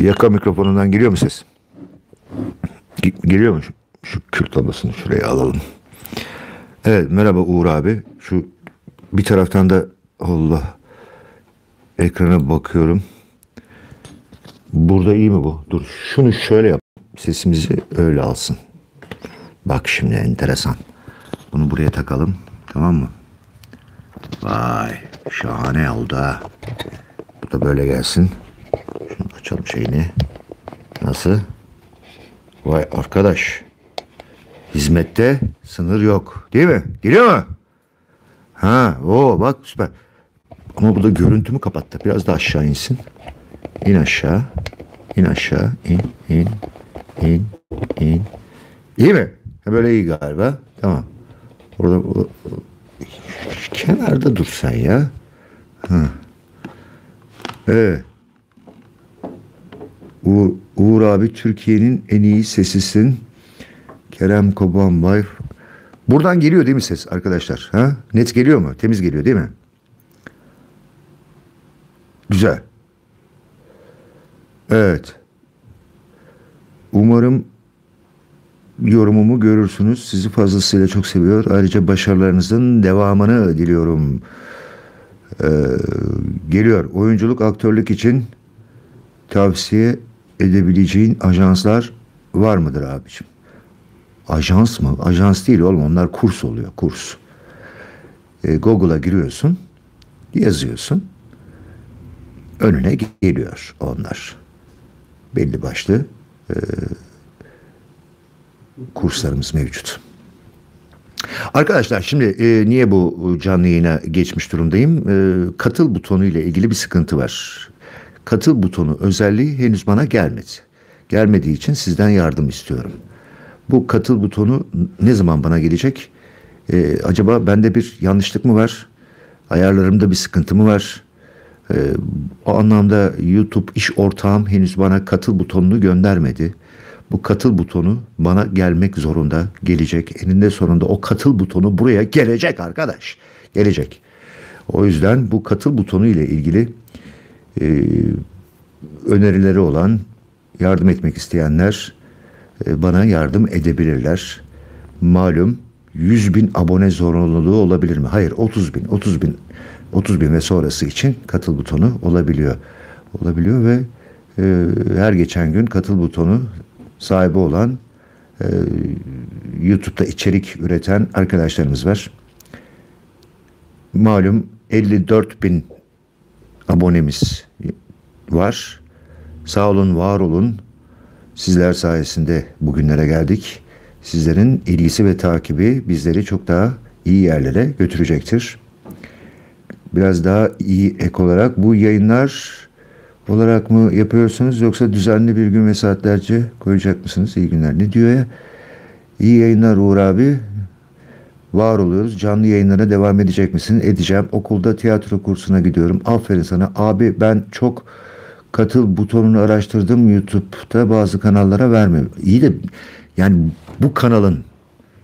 Yaka mikrofonundan geliyor mu ses? Geliyor mu? Şu kül tablasını şuraya alalım. Evet, merhaba Uğur abi. Şu bir taraftan da Allah ekrana bakıyorum. Burada iyi mi bu? Dur şunu şöyle yap. Sesimizi öyle alsın. Bak şimdi enteresan. Bunu buraya takalım. Tamam mı? Vay, şahane oldu ha. Bu da böyle gelsin. Şunu açalım şeyini. Nasıl? Vay arkadaş. Hizmette sınır yok. Değil mi? Geliyor mu? Ha, o bak süper. Ama bu da görüntümü kapattı. Biraz da aşağı insin. İn aşağı. İn aşağı. İn. İyi mi? Böyle iyi galiba. Tamam. Orada kenarda dursan ya. Ha. Evet. Uğur abi Türkiye'nin en iyi sesisin. Kerem Kobanbay. Buradan geliyor değil mi ses arkadaşlar? Ha? Net geliyor mu? Temiz geliyor değil mi? Güzel. Evet. Umarım yorumumu görürsünüz. Sizi fazlasıyla çok seviyor. Ayrıca başarılarınızın devamını diliyorum. Geliyor. Oyunculuk, aktörlük için tavsiye edebileceğin ajanslar var mıdır abicim? Ajans mı? Ajans değil oğlum. Onlar kurs oluyor. Kurs. Google'a giriyorsun. Yazıyorsun. Önüne geliyor onlar. Belli başlı kurslarımız mevcut. Arkadaşlar şimdi niye bu canlı yayına geçmiş durumdayım? Katıl butonu ile ilgili bir sıkıntı var. Katıl butonu özelliği henüz bana gelmedi. Gelmediği için sizden yardım istiyorum. Bu katıl butonu ne zaman bana gelecek? Acaba bende bir yanlışlık mı var? Ayarlarımda bir sıkıntı mı var? O anlamda YouTube iş ortağım henüz bana katıl butonunu göndermedi. Bu katıl butonu bana gelmek zorunda, gelecek. Eninde sonunda o katıl butonu buraya gelecek arkadaş. Gelecek. O yüzden bu katıl butonu ile ilgili önerileri olan, yardım etmek isteyenler bana yardım edebilirler. Malum 100.000 abone zorunluluğu olabilir mi? Hayır, 30.000 ve sonrası için katıl butonu olabiliyor. Olabiliyor ve her geçen gün katıl butonu sahibi olan YouTube'da içerik üreten arkadaşlarımız var. Malum 54.000 abonemiz var. Sağ olun, var olun. Sizler sayesinde bugünlere geldik. Sizlerin ilgisi ve takibi bizleri çok daha iyi yerlere götürecektir. Biraz daha iyi ek olarak bu yayınlar olarak mı yapıyorsunuz yoksa düzenli bir gün ve saatlerce koyacak mısınız? İyi günler. Ne diyor ya? İyi yayınlar Uğur abi. Var oluyoruz. Canlı yayınlara devam edecek misin? Edeceğim. Okulda tiyatro kursuna gidiyorum. Aferin sana. Abi ben çok katıl butonunu araştırdım. YouTube'da bazı kanallara vermiyor. İyi de yani bu kanalın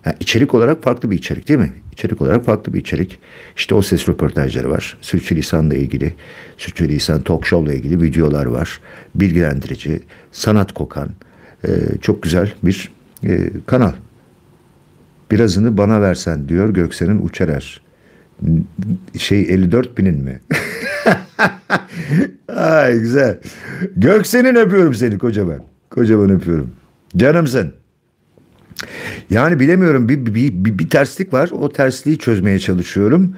yani içerik olarak farklı bir içerik değil mi? İçerik olarak farklı bir içerik. İşte o ses röportajları var. Sürçülisan'la ilgili, Sürçülisan Talk Show'la ilgili videolar var. Bilgilendirici, sanat kokan, çok güzel bir kanal. Birazını bana versen diyor Göksel'in Uçerer. 54.000'in mi? Ay güzel. Göksel'in öpüyorum seni kocaman. Kocaman öpüyorum. Canımsın. Yani bilemiyorum bir terslik var. O tersliği çözmeye çalışıyorum.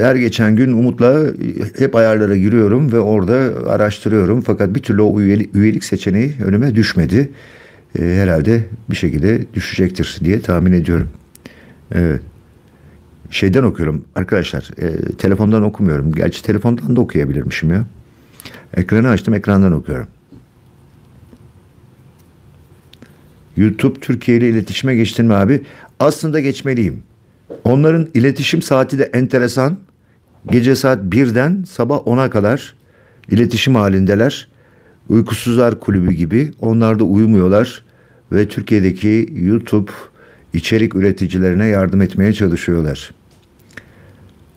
Her geçen gün umutla hep ayarlara giriyorum ve orada araştırıyorum. Fakat bir türlü o üyelik seçeneği önüme düşmedi. Herhalde bir şekilde düşecektir diye tahmin ediyorum. Evet. Şeyden okuyorum arkadaşlar. Telefondan okumuyorum. Gerçi telefondan da okuyabilirmişim ya. Ekranı açtım, ekrandan okuyorum. YouTube Türkiye ile iletişime geçtin mi abi? Aslında geçmeliyim. Onların iletişim saati de enteresan. Gece saat 1'den sabah 10'a kadar iletişim halindeler. Uykusuzlar kulübü gibi. Onlar da uyumuyorlar. Ve Türkiye'deki YouTube içerik üreticilerine yardım etmeye çalışıyorlar.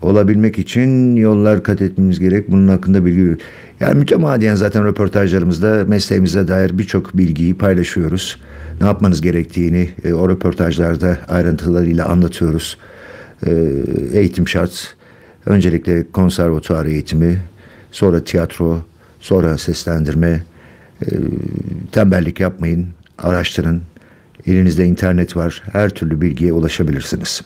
olabilmek için yollar kat etmemiz gerek. Bunun hakkında bilgi... Yani mütemadiyen zaten röportajlarımızda mesleğimize dair birçok bilgiyi paylaşıyoruz. Ne yapmanız gerektiğini o röportajlarda ayrıntılarıyla anlatıyoruz. Eğitim şart. Öncelikle konservatuar eğitimi, sonra tiyatro, sonra seslendirme. Tembellik yapmayın, araştırın. Elinizde internet var. Her türlü bilgiye ulaşabilirsiniz.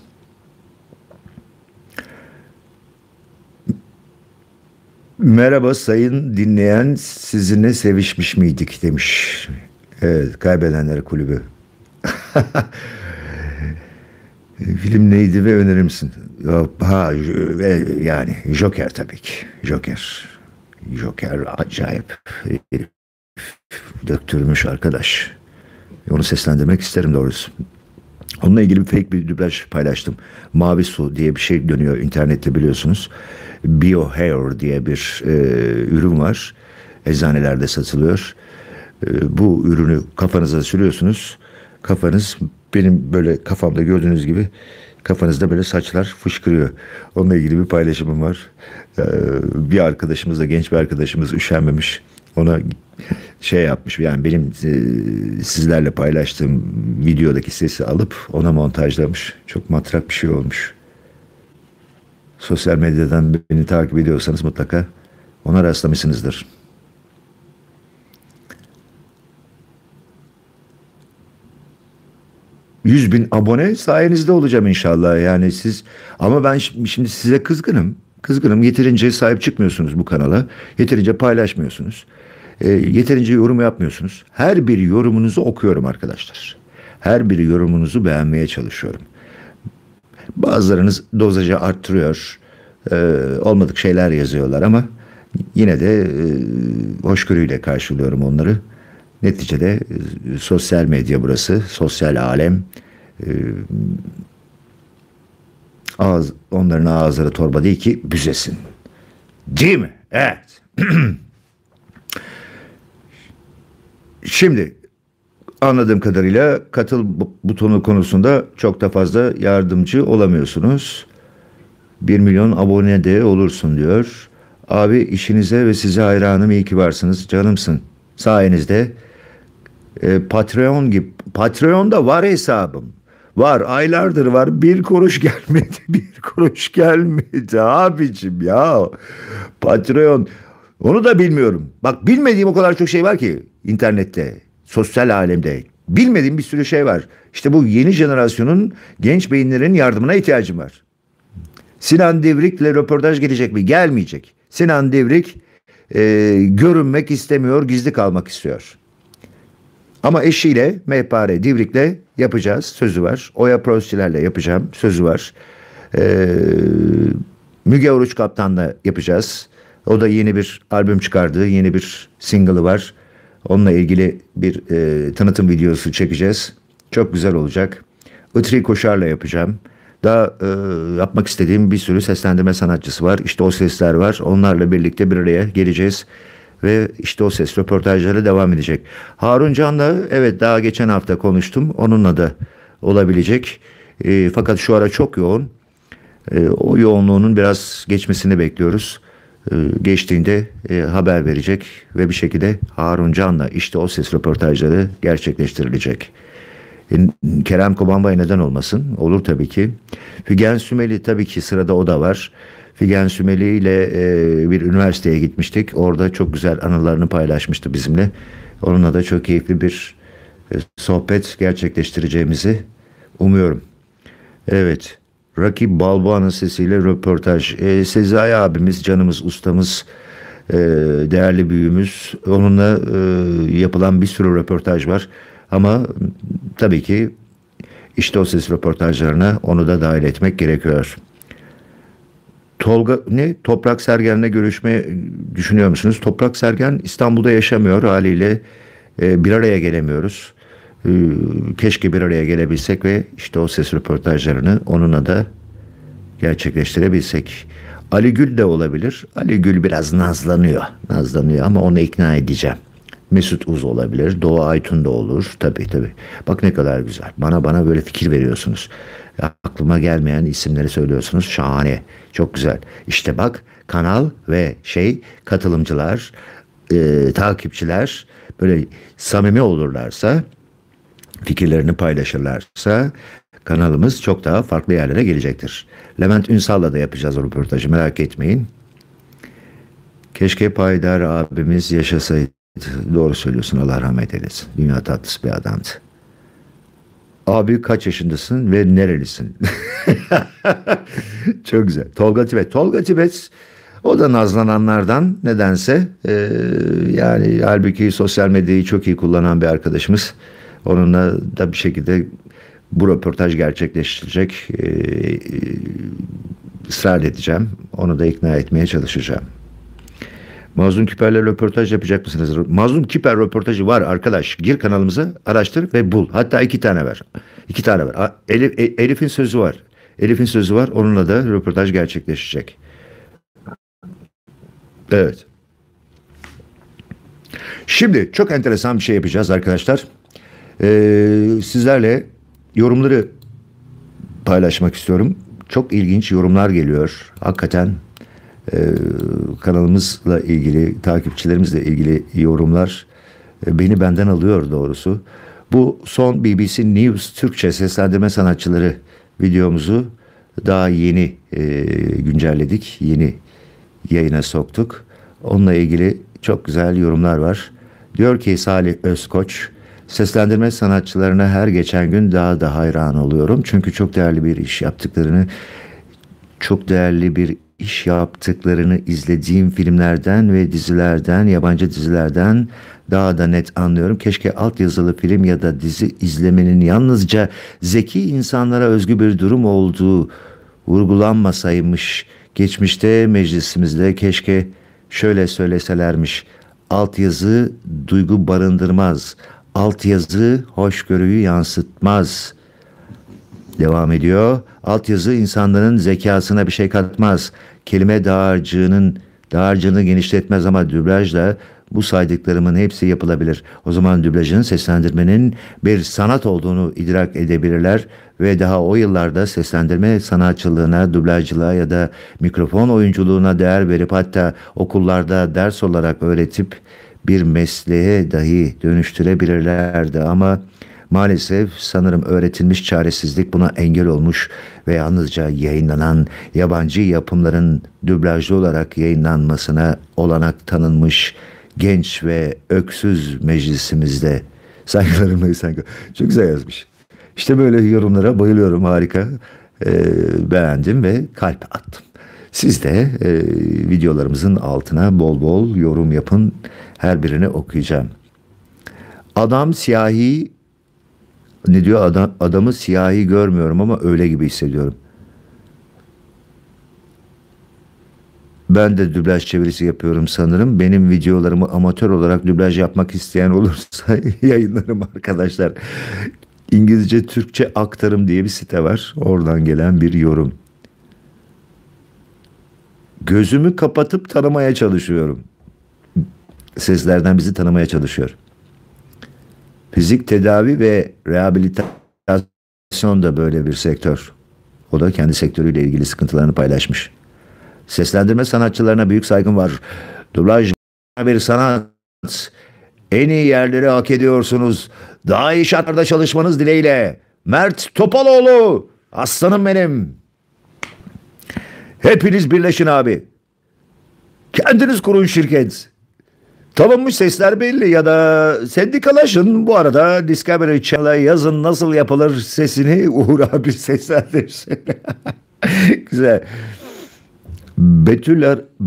Merhaba sayın dinleyen, sizinle sevişmiş miydik demiş. Evet, Kaybedenler Kulübü. Film neydi ve önerir misin? Ha, yani Joker tabii ki. Joker. Joker acayip. Döktürmüş arkadaş. Onu seslendirmek isterim doğrusu. Onunla ilgili fake bir dublaj paylaştım. Mavi su diye bir şey dönüyor internette, biliyorsunuz. Biohair diye bir ürün var. Eczanelerde satılıyor. Bu ürünü kafanıza sürüyorsunuz. Kafanız, benim böyle kafamda gördüğünüz gibi, kafanızda böyle saçlar fışkırıyor. Onunla ilgili bir paylaşımım var. Bir arkadaşımız da, genç bir arkadaşımız üşenmemiş. Ona şey yapmış, yani benim sizlerle paylaştığım videodaki sesi alıp ona montajlamış. Çok matrak bir şey olmuş. Sosyal medyadan beni takip ediyorsanız mutlaka ona rastlamışsınızdır. ...100.000 abone sayenizde olacağım inşallah. Yani siz, ama ben şimdi size kızgınım. Kızgınım, yeterince sahip çıkmıyorsunuz bu kanala. Yeterince paylaşmıyorsunuz. Yeterince yorum yapmıyorsunuz. Her bir yorumunuzu okuyorum arkadaşlar. Her bir yorumunuzu beğenmeye çalışıyorum. Bazılarınız dozaja arttırıyor. Olmadık şeyler yazıyorlar ama... ...yine de hoşgörüyle karşılıyorum onları. Neticede sosyal medya burası. Sosyal alem. Onların ağızları torba değil ki büzesin. Değil mi? Evet. Şimdi anladığım kadarıyla katıl butonu konusunda çok da fazla yardımcı olamıyorsunuz. 1 milyon abone de olursun diyor. Abi işinize ve size hayranım, iyi ki varsınız, canımsın. Sayenizde Patreon gibi. Patreon'da var hesabım. Var, aylardır var, bir kuruş gelmedi, bir kuruş gelmedi abicim ya. Patreon, onu da bilmiyorum. Bak, bilmediğim o kadar çok şey var ki internette, sosyal alemde. Bilmediğim bir sürü şey var. İşte bu yeni jenerasyonun, genç beyinlerin yardımına ihtiyacım var. Sinan Devrik'le röportaj gelecek mi? Gelmeyecek. Sinan Devrik görünmek istemiyor, gizli kalmak istiyor. Ama eşiyle, Mehpare Divrik'le yapacağız. Sözü var. Oya Prosçilerle yapacağım. Sözü var. Müge Oruç Kaptan'la yapacağız. O da yeni bir albüm çıkardı. Yeni bir single'ı var. Onunla ilgili bir tanıtım videosu çekeceğiz. Çok güzel olacak. Itri Koşar'la yapacağım. Daha yapmak istediğim bir sürü seslendirme sanatçısı var. İşte o sesler var. Onlarla birlikte bir araya geleceğiz. Ve işte o ses röportajları devam edecek. Harun Can'la, evet, daha geçen hafta konuştum. Onunla da olabilecek. Fakat şu ara çok yoğun. O yoğunluğunun biraz geçmesini bekliyoruz. Geçtiğinde haber verecek. Ve bir şekilde Harun Can'la işte o ses röportajları gerçekleştirilecek. Kerem Kobanbay neden olmasın? Olur tabii ki. Figen Sümeli tabii ki sırada, o da var. Figen Sümeli ile bir üniversiteye gitmiştik. Orada çok güzel anılarını paylaşmıştı bizimle. Onunla da çok keyifli bir sohbet gerçekleştireceğimizi umuyorum. Evet. Rakip Balboa'nın sesiyle röportaj. Sezai abimiz, canımız, ustamız, değerli büyüğümüz. Onunla yapılan bir sürü röportaj var. Ama tabii ki işte o ses röportajlarına onu da dahil etmek gerekiyor. Tolga Toprak Sergen'le görüşme düşünüyor musunuz? Toprak Sergen İstanbul'da yaşamıyor haliyle. Bir araya gelemiyoruz. Keşke bir araya gelebilsek ve işte o ses röportajlarını onunla da gerçekleştirebilsek. Ali Gül de olabilir. Ali Gül biraz nazlanıyor. Nazlanıyor ama onu ikna edeceğim. Mesut Uz olabilir. Doğa Aytun da olur. Tabii. Bak ne kadar güzel. Bana böyle fikir veriyorsunuz. aklıma gelmeyen isimleri söylüyorsunuz. Şahane. Çok güzel. İşte bak, kanal ve katılımcılar, takipçiler böyle samimi olurlarsa, fikirlerini paylaşırlarsa kanalımız çok daha farklı yerlere gelecektir. Levent Ünsal'la da yapacağız o röportajı, merak etmeyin. Keşke Payidar abimiz yaşasaydı. Doğru söylüyorsun, Allah rahmet eylesin. Dünya tatlısı bir adamdı. Abi kaç yaşındasın ve nerelisin? Çok güzel. Tolga Tibet. Tolga Tibet o da nazlananlardan nedense. Yani halbuki sosyal medyayı çok iyi kullanan bir arkadaşımız. Onunla da bir şekilde bu röportaj gerçekleştirecek. Israr edeceğim. Onu da ikna etmeye çalışacağım. Mazlum Kiper'le röportaj yapacak mısınız? Mazlum Kiper röportajı var arkadaş. Gir kanalımıza, araştır ve bul. Hatta 2 tane var. 2 tane var. Elif'in sözü var. Elif'in sözü var. Onunla da röportaj gerçekleşecek. Evet. Şimdi çok enteresan bir şey yapacağız arkadaşlar. Sizlerle yorumları paylaşmak istiyorum. Çok ilginç yorumlar geliyor. Hakikaten kanalımızla ilgili, takipçilerimizle ilgili yorumlar beni benden alıyor doğrusu. Bu son BBC News Türkçe seslendirme sanatçıları videomuzu daha yeni güncelledik. Yeni yayına soktuk. Onunla ilgili çok güzel yorumlar var. Diyor ki Salih Özkoç, seslendirme sanatçılarına her geçen gün daha da hayran oluyorum. Çünkü çok değerli bir iş yaptıklarını, izlediğim filmlerden ve dizilerden, yabancı dizilerden daha da net anlıyorum. Keşke altyazılı film ya da dizi izlemenin yalnızca zeki insanlara özgü bir durum olduğu vurgulanmasaymış. Geçmişte meclisimizde keşke şöyle söyleselermiş: altyazı duygu barındırmaz, altyazı hoşgörüyü yansıtmaz. Devam ediyor. Altyazı insanların zekasına bir şey katmaz. Kelime dağarcığını genişletmez ama dublajla bu saydıklarımın hepsi yapılabilir. O zaman dublajın, seslendirmenin bir sanat olduğunu idrak edebilirler ve daha o yıllarda seslendirme sanatçılığına, dublajcılığa ya da mikrofon oyunculuğuna değer verip hatta okullarda ders olarak öğretip bir mesleğe dahi dönüştürebilirlerdi ama maalesef sanırım öğretilmiş çaresizlik buna engel olmuş ve yalnızca yayınlanan yabancı yapımların dublajlı olarak yayınlanmasına olanak tanınmış genç ve öksüz meclisimizde. Saygılarımla saygı. Çok güzel yazmış. İşte böyle yorumlara bayılıyorum, harika. Beğendim ve kalp attım. Siz de videolarımızın altına bol bol yorum yapın. Her birini okuyacağım. Adam siyahi. Ne diyor? Adamı siyahi görmüyorum ama öyle gibi hissediyorum. Ben de dublaj çevirisi yapıyorum sanırım. Benim videolarımı amatör olarak dublaj yapmak isteyen olursa yayınlarım arkadaşlar. İngilizce Türkçe aktarım diye bir site var. Oradan gelen bir yorum. Gözümü kapatıp tanımaya çalışıyorum. Seslerden bizi tanımaya çalışıyor. Fizik tedavi ve rehabilitasyon da böyle bir sektör. O da kendi sektörüyle ilgili sıkıntılarını paylaşmış. Seslendirme sanatçılarına büyük saygım var. Dublaj bir sanat. En iyi yerleri hak ediyorsunuz. Daha iyi şartlarda çalışmanız dileğiyle. Mert Topaloğlu, aslanım benim. Hepiniz birleşin abi. Kendiniz kurun şirket. Tanınmış sesler belli ya da sendikalaşın. Bu arada Discovery Channel'a yazın nasıl yapılır sesini, Uğur abi seslendirsin. Güzel.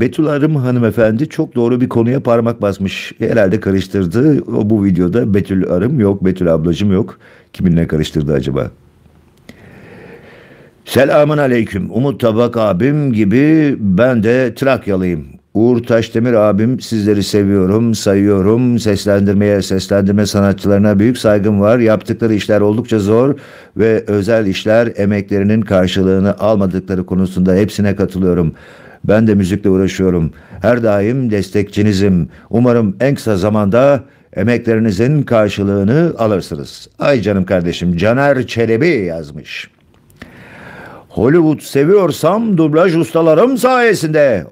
Betül Arım hanımefendi çok doğru bir konuya parmak basmış. Herhalde karıştırdı. O bu videoda Betül Arım yok, Betül ablacım yok. Kiminle karıştırdı acaba? Selamun aleyküm. Umut Tabak abim gibi ben de Trakyalıyım. Uğur Taşdemir abim, sizleri seviyorum, sayıyorum. Seslendirme sanatçılarına büyük saygım var. Yaptıkları işler oldukça zor ve özel işler, emeklerinin karşılığını almadıkları konusunda hepsine katılıyorum. Ben de müzikle uğraşıyorum. Her daim destekçinizim. Umarım en kısa zamanda emeklerinizin karşılığını alırsınız. Ay canım kardeşim, Caner Çelebi yazmış. Hollywood seviyorsam dublaj ustalarım sayesinde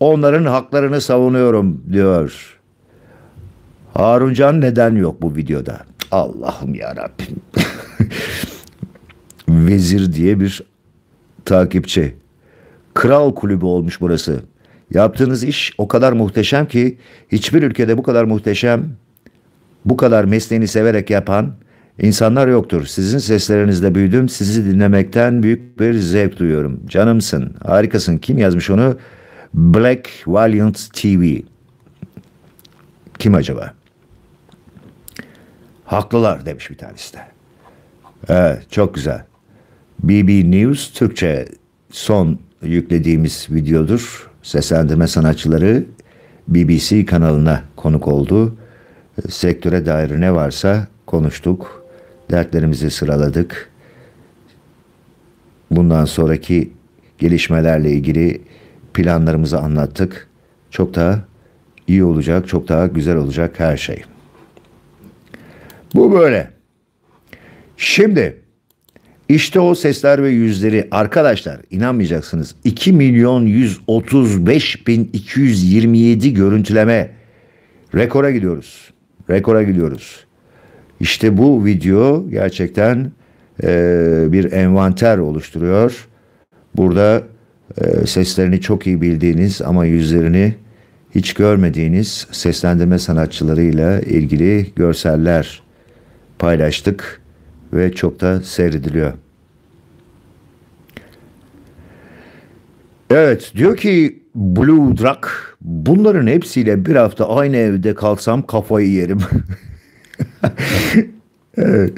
onların haklarını savunuyorum diyor. Harun Can neden yok bu videoda? Allah'ım yarabbim. Vezir diye bir takipçi. Kral kulübü olmuş burası. Yaptığınız iş o kadar muhteşem ki hiçbir ülkede bu kadar muhteşem, bu kadar mesleğini severek yapan insanlar yoktur. Sizin seslerinizle büyüdüm. Sizi dinlemekten büyük bir zevk duyuyorum. Canımsın. Harikasın. Kim yazmış onu? Black Valiant TV. Kim acaba? Haklılar demiş bir tanesi de. Evet, çok güzel. BBC News Türkçe son yüklediğimiz videodur. Seslendirme sanatçıları BBC kanalına konuk oldu. Sektöre dair ne varsa konuştuk. Dertlerimizi sıraladık. Bundan sonraki gelişmelerle ilgili planlarımızı anlattık. Çok daha iyi olacak, çok daha güzel olacak her şey. Bu böyle. Şimdi işte o sesler ve yüzleri arkadaşlar, inanmayacaksınız. 2.135.227 görüntüleme rekora gidiyoruz. Rekora gidiyoruz. İşte bu video gerçekten bir envanter oluşturuyor. Burada seslerini çok iyi bildiğiniz ama yüzlerini hiç görmediğiniz seslendirme sanatçılarıyla ilgili görseller paylaştık ve çok da seyrediliyor. Evet, diyor ki Blue Drag, bunların hepsiyle bir hafta aynı evde kalsam kafayı yerim. Evet.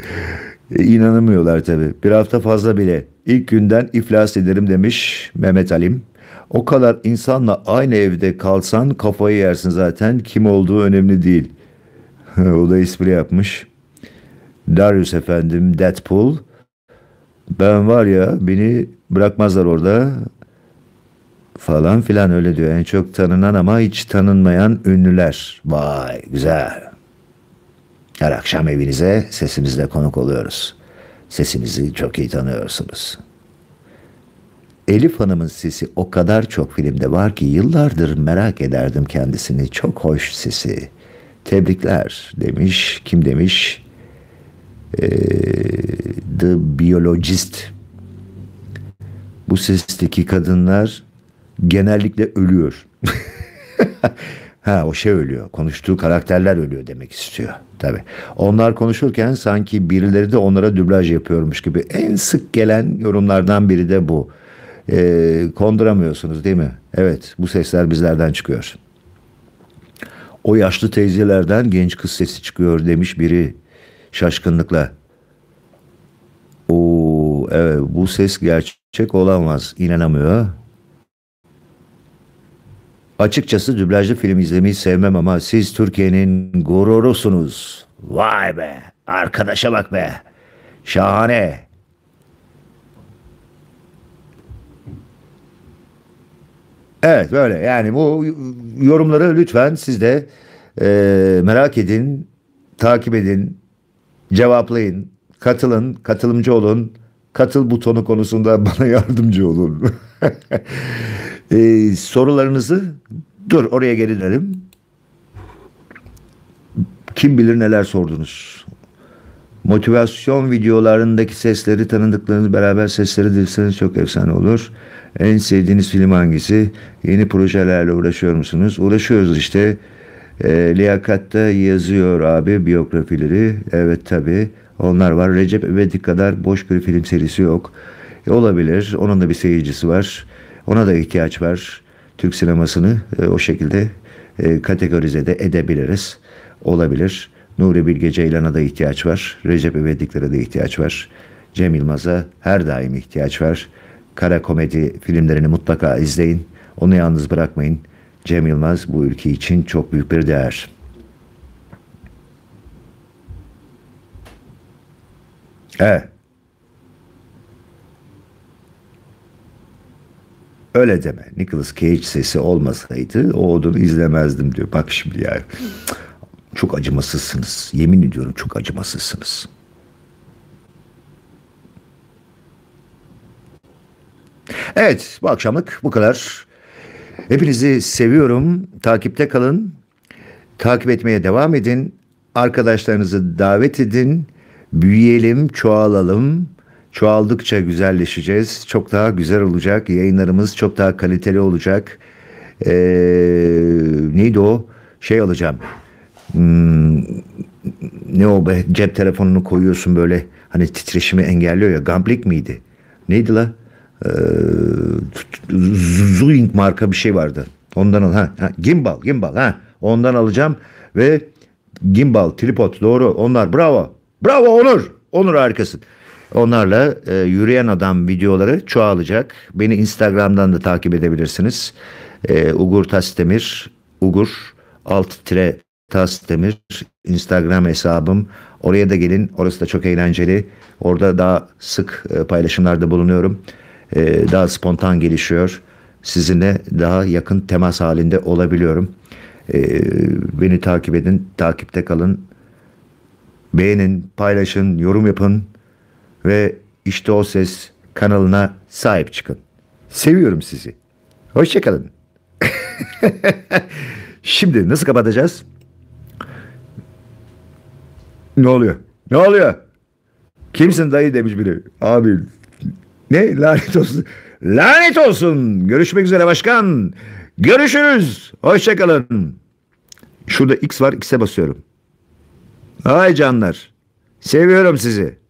İnanamıyorlar tabii. Bir hafta fazla bile. İlk günden iflas ederim demiş Mehmet Ali'm. O kadar insanla aynı evde kalsan kafayı yersin zaten. Kim olduğu önemli değil. O da espri yapmış. Darius efendim, Deadpool. Ben var ya, beni bırakmazlar orada. Falan filan öyle diyor. En çok tanınan ama hiç tanınmayan ünlüler. Vay güzel. Her akşam evinize sesimizle konuk oluyoruz. Sesimizi çok iyi tanıyorsunuz. Elif Hanım'ın sesi o kadar çok filmde var ki yıllardır merak ederdim kendisini. Çok hoş sesi. Tebrikler demiş. Kim demiş? The biyologist. Bu sesteki kadınlar genellikle ölüyor. Ha, o şey ölüyor. Konuştuğu karakterler ölüyor demek istiyor. Tabii. Onlar konuşurken sanki birileri de onlara dublaj yapıyormuş gibi. En sık gelen yorumlardan biri de bu. Konduramıyorsunuz değil mi? Evet. Bu sesler bizlerden çıkıyor. O yaşlı teyzelerden genç kız sesi çıkıyor demiş biri. Şaşkınlıkla. Oo, evet, bu ses gerçek olamaz. İnanamıyor. Açıkçası dublajlı film izlemeyi sevmem ama siz Türkiye'nin gururusunuz. Vay be. Arkadaşa bak be. Şahane. Evet böyle. Yani bu yorumları lütfen siz de merak edin. Takip edin. Cevaplayın. Katılın. Katılımcı olun. Katıl butonu konusunda bana yardımcı olun. Sorularınızı oraya geri dönelim. Kim bilir neler sordunuz. Motivasyon videolarındaki sesleri, tanıdıklarınız beraber sesleri dilseniz çok efsane olur. En sevdiğiniz film hangisi? Yeni projelerle uğraşıyor musunuz? Uğraşıyoruz işte. Liyakat'ta yazıyor abi biyografileri. Evet tabi. Onlar var. Recep İvedik kadar boş bir film serisi yok. Olabilir. Onun da bir seyircisi var. Ona da ihtiyaç var. Türk sinemasını o şekilde kategorize de edebiliriz. Olabilir. Nuri Bilge Ceylan'a da ihtiyaç var. Recep İvedik'lere de ihtiyaç var. Cem Yılmaz'a her daim ihtiyaç var. Kara komedi filmlerini mutlaka izleyin. Onu yalnız bırakmayın. Cem Yılmaz bu ülke için çok büyük bir değer. Evet. Öyle deme. Nicolas Cage sesi olmasaydı o odunu izlemezdim diyor. Bak şimdi ya. Çok acımasızsınız. Yemin ediyorum çok acımasızsınız. Evet, bu akşamlık bu kadar. Hepinizi seviyorum. Takipte kalın. Takip etmeye devam edin. Arkadaşlarınızı davet edin. Büyüyelim, çoğalalım. Çoğaldıkça güzelleşeceğiz. Çok daha güzel olacak. Yayınlarımız çok daha kaliteli olacak. Neydi o? Şey alacağım. Ne o be? Cep telefonunu koyuyorsun böyle. Hani titreşimi engelliyor ya. Gamblik miydi? Neydi la? Zoing marka bir şey vardı. Ondan al. Gimbal. Ondan alacağım. Ve Gimbal, tripod, doğru. Onlar bravo. Bravo Onur. Onur harikasın. Onlarla yürüyen adam videoları çoğalacak. Beni Instagram'dan da takip edebilirsiniz. Uğur Taşdemir, Uğur_Taşdemir Instagram hesabım. Oraya da gelin. Orası da çok eğlenceli. Orada daha sık paylaşımlarda bulunuyorum. Daha spontan gelişiyor. Sizinle daha yakın temas halinde olabiliyorum. Beni takip edin. Takipte kalın. Beğenin, paylaşın, yorum yapın. Ve işte o ses kanalına sahip çıkın. Seviyorum sizi. Hoşçakalın. Şimdi nasıl kapatacağız? Ne oluyor? Kimsin dayı demiş biri. Abi ne? Lanet olsun. Lanet olsun. Görüşmek üzere başkan. Görüşürüz. Hoşçakalın. Şurada X var. X'e basıyorum. Ay canlar. Seviyorum sizi.